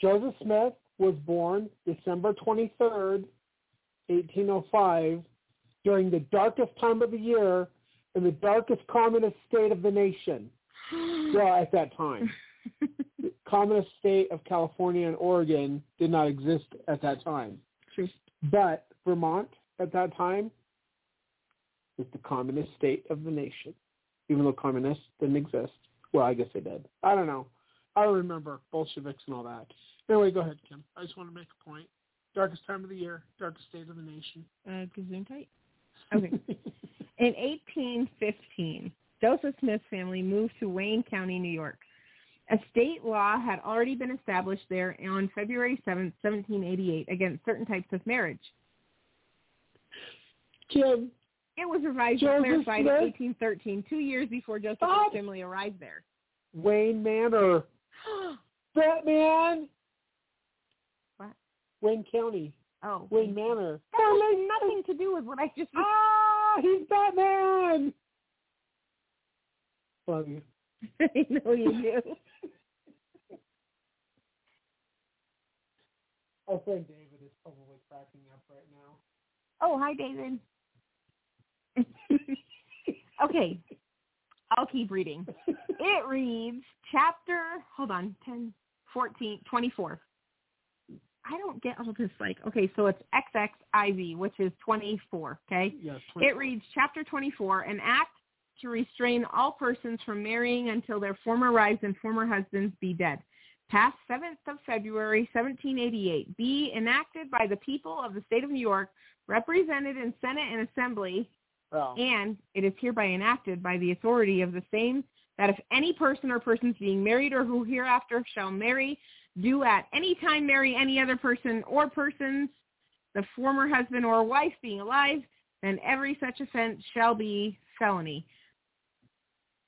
Joseph Smith was born December twenty-third, eighteen oh five, during the darkest time of the year in the darkest communist state of the nation. Well, at that time. The communist state of California and Oregon did not exist at that time. True. But Vermont at that time was the communist state of the nation, even though communists didn't exist. Well, I guess they did. I don't know. I don't remember Bolsheviks and all that. Anyway, go ahead, Kim. I just want to make a point. Darkest time of the year, darkest state of the nation. Uh, Gesundheit? Okay. In eighteen fifteen, Joseph Smith's family moved to Wayne County, New York. A state law had already been established there on February seventh, seventeen eighty-eight, against certain types of marriage. Kim. It was revised Joseph and clarified Smith? in eighteen thirteen, two years before Joseph Bob. and Emily arrived there. Wayne Manor. Batman. What? Wayne County. Oh. Wayne Manor. That has nothing to do with what I just said. Ah, he's Batman. Love you. I know you do. Our friend David is probably cracking up right now. Oh, hi, David. Okay. I'll keep reading. It reads chapter, hold on, ten, fourteen, twenty-four. I don't get all this, like, okay, so it's X X I V, which is twenty-four, okay? Yes, twenty-four. It reads chapter twenty-four, an act to restrain all persons from marrying until their former wives and former husbands be dead. Passed seventh of February, seventeen eighty-eight, be enacted by the people of the state of New York, represented in Senate and Assembly, oh. and it is hereby enacted by the authority of the same that if any person or persons being married or who hereafter shall marry do at any time marry any other person or persons, the former husband or wife being alive, then every such offense shall be felony.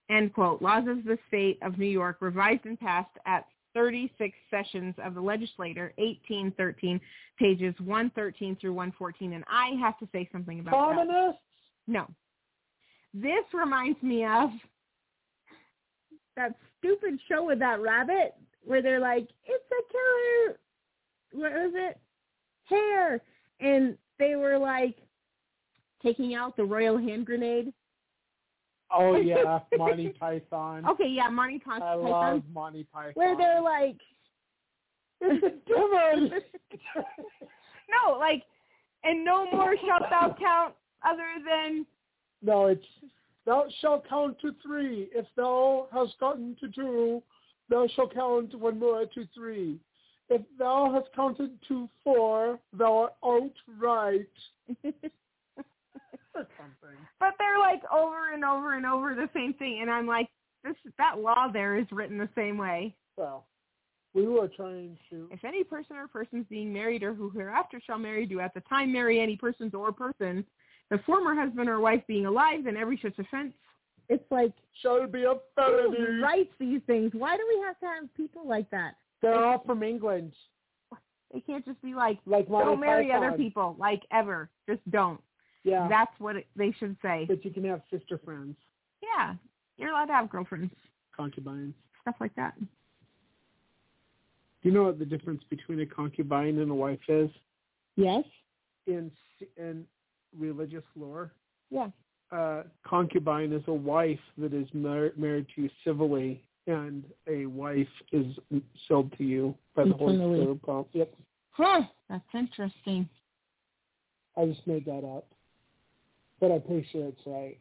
End quote. Laws of the State of New York, revised and passed at thirty-six sessions of the legislature, eighteen thirteen, pages one thirteen through one fourteen. And I have to say something about Communists? that. No. This reminds me of that stupid show with that rabbit where they're like, it's a killer, what was it, hare. And they were like taking out the royal hand grenade. Oh, yeah, Monty Python. Okay, yeah, Monty Python. I love Monty Python. Where they're like, there's a difference. No, like, and no more shalt thou count other than. No, it's thou shalt count to three. If thou hast gotten to two, thou shalt count one more to three. If thou hast counted to four, thou art outright. Something. But they're like over and over and over the same thing, and I'm like, this that law there is written the same way. Well, we were trying to. If any person or persons being married or who hereafter shall marry do at the time marry any persons or persons, the former husband or wife being alive, then every such offense. It's like shall be a felony. Who writes these things? Why do we have to have people like that? They're all from England. They can't just be like, like don't marry other people, like ever. Just don't. Yeah. That's what it, they should say. But you can have sister friends. Yeah. You're allowed to have girlfriends. Concubines. Stuff like that. Do you know what the difference between a concubine and a wife is? Yes. In in religious lore? Yes. Uh, concubine is a wife that is mar- married to you civilly, and a wife is sold to you by the Holy Spirit. Yep. Huh. That's interesting. I just made that up. But I'm pretty sure it's right.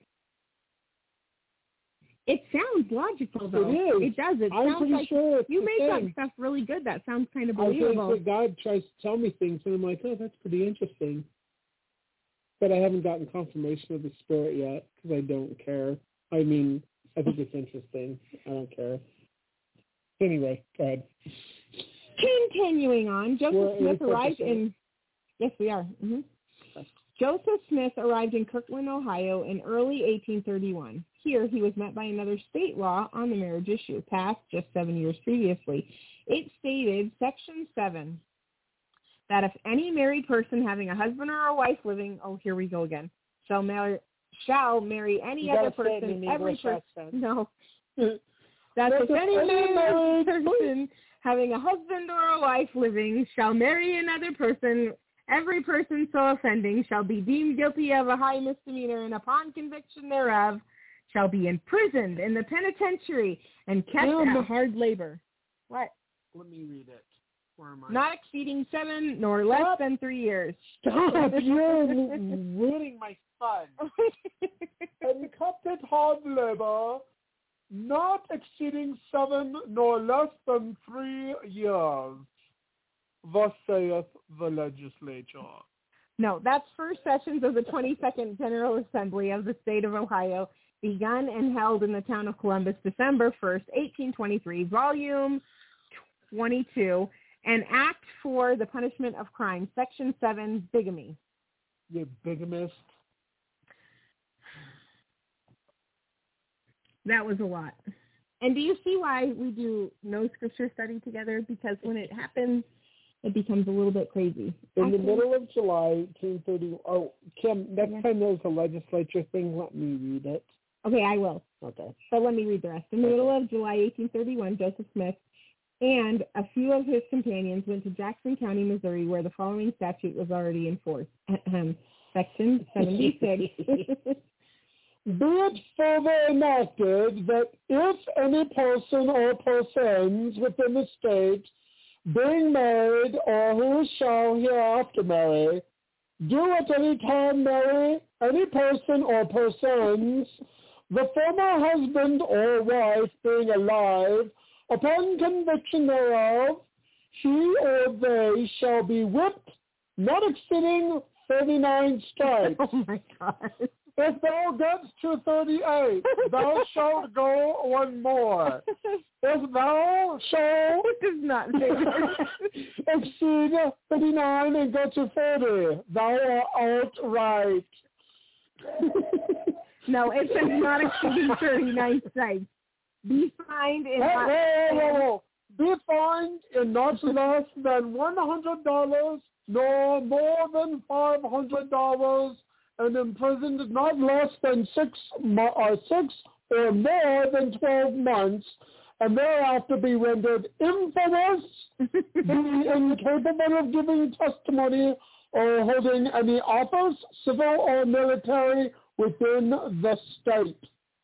It sounds logical, though. It is. It does. It I'm sounds pretty like sure it's you the make thing. Up stuff really good. That sounds kind of believable. I think that God tries to tell me things, and I'm like, oh, that's pretty interesting. But I haven't gotten confirmation of the Spirit yet because I don't care. I mean, I think it's interesting. I don't care. Anyway, go ahead. Continuing on, Joseph We're Smith arrived in... Yes, we are. Mm-hmm. Joseph Smith arrived in Kirkland, Ohio in early eighteen thirty-one. Here, he was met by another state law on the marriage issue, passed just seven years previously. It stated, Section seven, that if any married person having a husband or a wife living, oh, here we go again, shall marry, shall marry any other person, every person, no, that if any married person having a husband or a wife living shall marry another person, every person so offending shall be deemed guilty of a high misdemeanor, and upon conviction thereof shall be imprisoned in the penitentiary and kept out of hard labor. What? Let me read it. Where am I? Not exceeding seven nor less Stop. than three years. Stop! You're ruining my fun. And kept at hard labor, not exceeding seven nor less than three years. Thus saith the legislature. No, that's first sessions of the twenty-second General Assembly of the State of Ohio, begun and held in the town of Columbus, December first, eighteen twenty-three, Volume twenty-two, an act for the punishment of crime, Section seven, bigamy. You bigamist. That was a lot. And do you see why we do no scripture study together? Because when it happens... it becomes a little bit crazy. In I the think. middle of July, eighteen thirty. Oh, Kim, next yes. time there's a legislature thing, let me read it. Okay, I will. Okay. But let me read the rest. In the okay. middle of July, eighteen thirty-one, Joseph Smith and a few of his companions went to Jackson County, Missouri, where the following statute was already in force. Section seventy-six. Be it further enacted that if any person or persons within the state being married, or who shall hereafter marry, do at any time marry any person or persons, the former husband or wife being alive, upon conviction thereof, he or they shall be whipped, not exceeding thirty-nine stripes. Oh my God. If thou gets to thirty-eight, thou shalt go one more. If thou shalt does not exceed thirty-nine and go to forty, thou art outright. No, it says not exceeding thirty-nine sites. Be fined in whoa, whoa, whoa, whoa. Be fined in not less than one hundred dollars, nor more than five hundred dollars, and imprisoned not less than six or six or more than twelve months, and thereafter be rendered infamous, be incapable of giving testimony or holding any office, civil or military, within the state.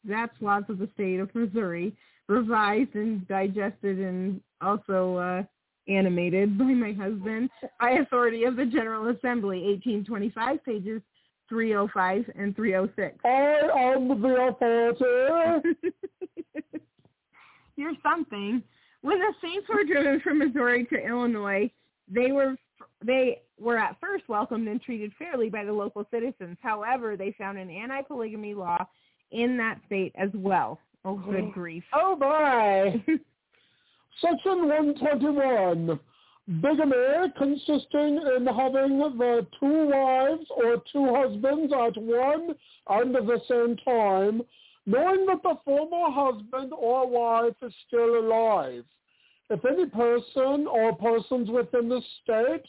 That's laws of the state of Missouri, revised and digested and also uh, animated by my husband by authority of the General Assembly, eighteen twenty-five, pages three oh five and three oh six. I am the authority. Here's something. When the Saints were driven from Missouri to Illinois, they were They were at first welcomed and treated fairly by the local citizens. However, they found an anti-polygamy law in that state as well. Oh, good grief. Oh, boy. Section one twenty-one. Bigamy consisting in having the two wives or two husbands at one and at the same time, knowing that the former husband or wife is still alive. If any person or persons within the state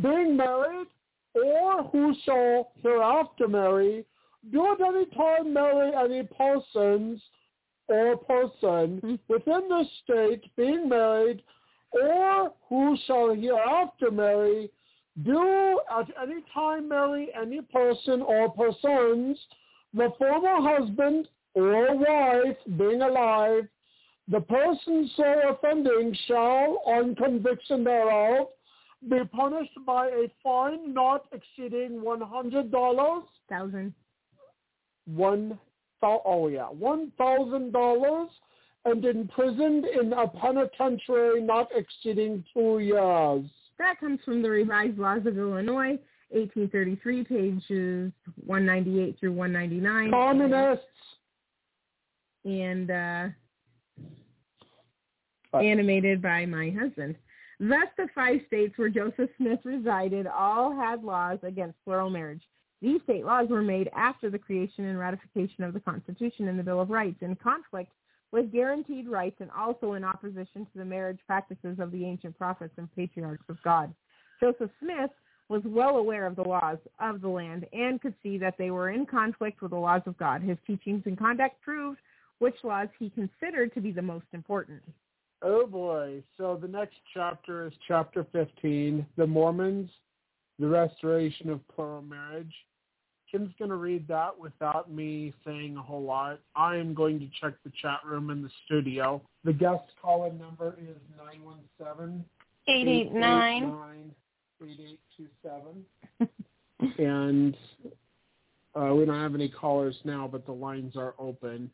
being married or who shall hereafter marry, do at any time marry any persons or person within the state being married or who shall hereafter marry, do at any time marry any person or persons, the former husband or wife being alive, the person so offending shall, on conviction thereof, be punished by a fine not exceeding one hundred dollars, thousand, one thousand, oh yeah, one thousand dollars, and imprisoned in a penitentiary not exceeding two years. That comes from the Revised Laws of Illinois, eighteen thirty-three, pages one ninety-eight through one ninety-nine. Communists. And. uh Animated by my husband. Thus, the five states where Joseph Smith resided all had laws against plural marriage. These state laws were made after the creation and ratification of the Constitution and the Bill of Rights, in conflict with guaranteed rights and also in opposition to the marriage practices of the ancient prophets and patriarchs of God. Joseph Smith was well aware of the laws of the land and could see that they were in conflict with the laws of God. His teachings and conduct proved which laws he considered to be the most important. Oh, boy. So the next chapter is chapter fifteen, The Mormons, the Restoration of Plural Marriage. Kim's going to read that without me saying a whole lot. I am going to check the chat room in the studio. The guest call-in number is nine one seven, eight eight nine, eight eight two seven. And uh, we don't have any callers now, but the lines are open.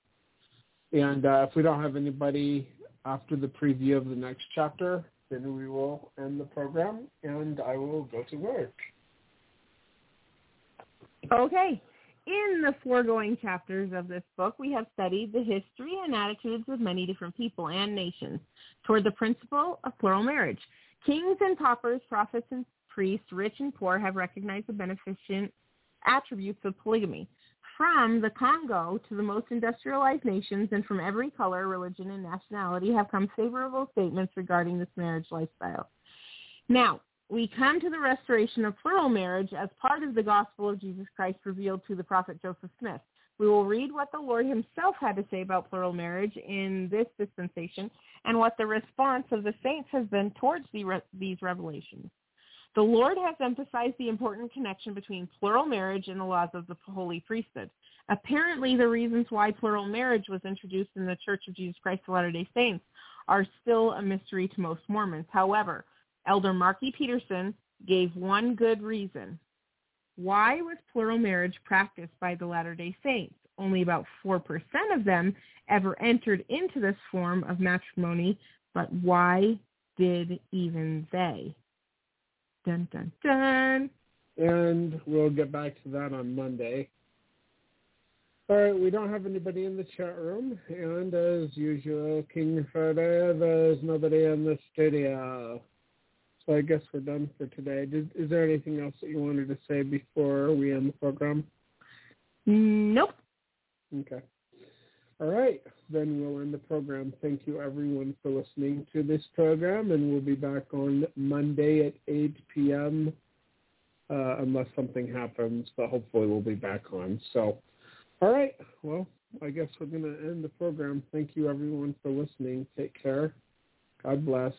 And uh, if we don't have anybody after the preview of the next chapter, then we will end the program, and I will go to work. Okay. In the foregoing chapters of this book, we have studied the history and attitudes of many different people and nations toward the principle of plural marriage. Kings and paupers, prophets and priests, rich and poor, have recognized the beneficent attributes of polygamy. From the Congo to the most industrialized nations and from every color, religion, and nationality have come favorable statements regarding this marriage lifestyle. Now, we come to the restoration of plural marriage as part of the gospel of Jesus Christ revealed to the prophet Joseph Smith. We will read what the Lord himself had to say about plural marriage in this dispensation and what the response of the saints has been towards the re- these revelations. The Lord has emphasized the important connection between plural marriage and the laws of the Holy Priesthood. Apparently, the reasons why plural marriage was introduced in the Church of Jesus Christ of Latter-day Saints are still a mystery to most Mormons. However, Elder Mark E. Peterson gave one good reason. Why was plural marriage practiced by the Latter-day Saints? Only about four percent of them ever entered into this form of matrimony, but why did even they? Dun, dun, dun. And we'll get back to that on Monday. All right, we don't have anybody in the chat room, and as usual, King Friday, there's nobody in the studio. So I guess we're done for today. Did, is there anything else that you wanted to say before we end the program? Nope. Okay. All right, then we'll end the program. Thank you, everyone, for listening to this program, and we'll be back on Monday at eight p.m., uh, unless something happens, but hopefully we'll be back on, so... All right. Well, I guess we're going to end the program. Thank you, everyone, for listening. Take care. God bless.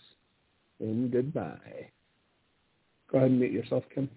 And goodbye. Go ahead and mute yourself, Kim.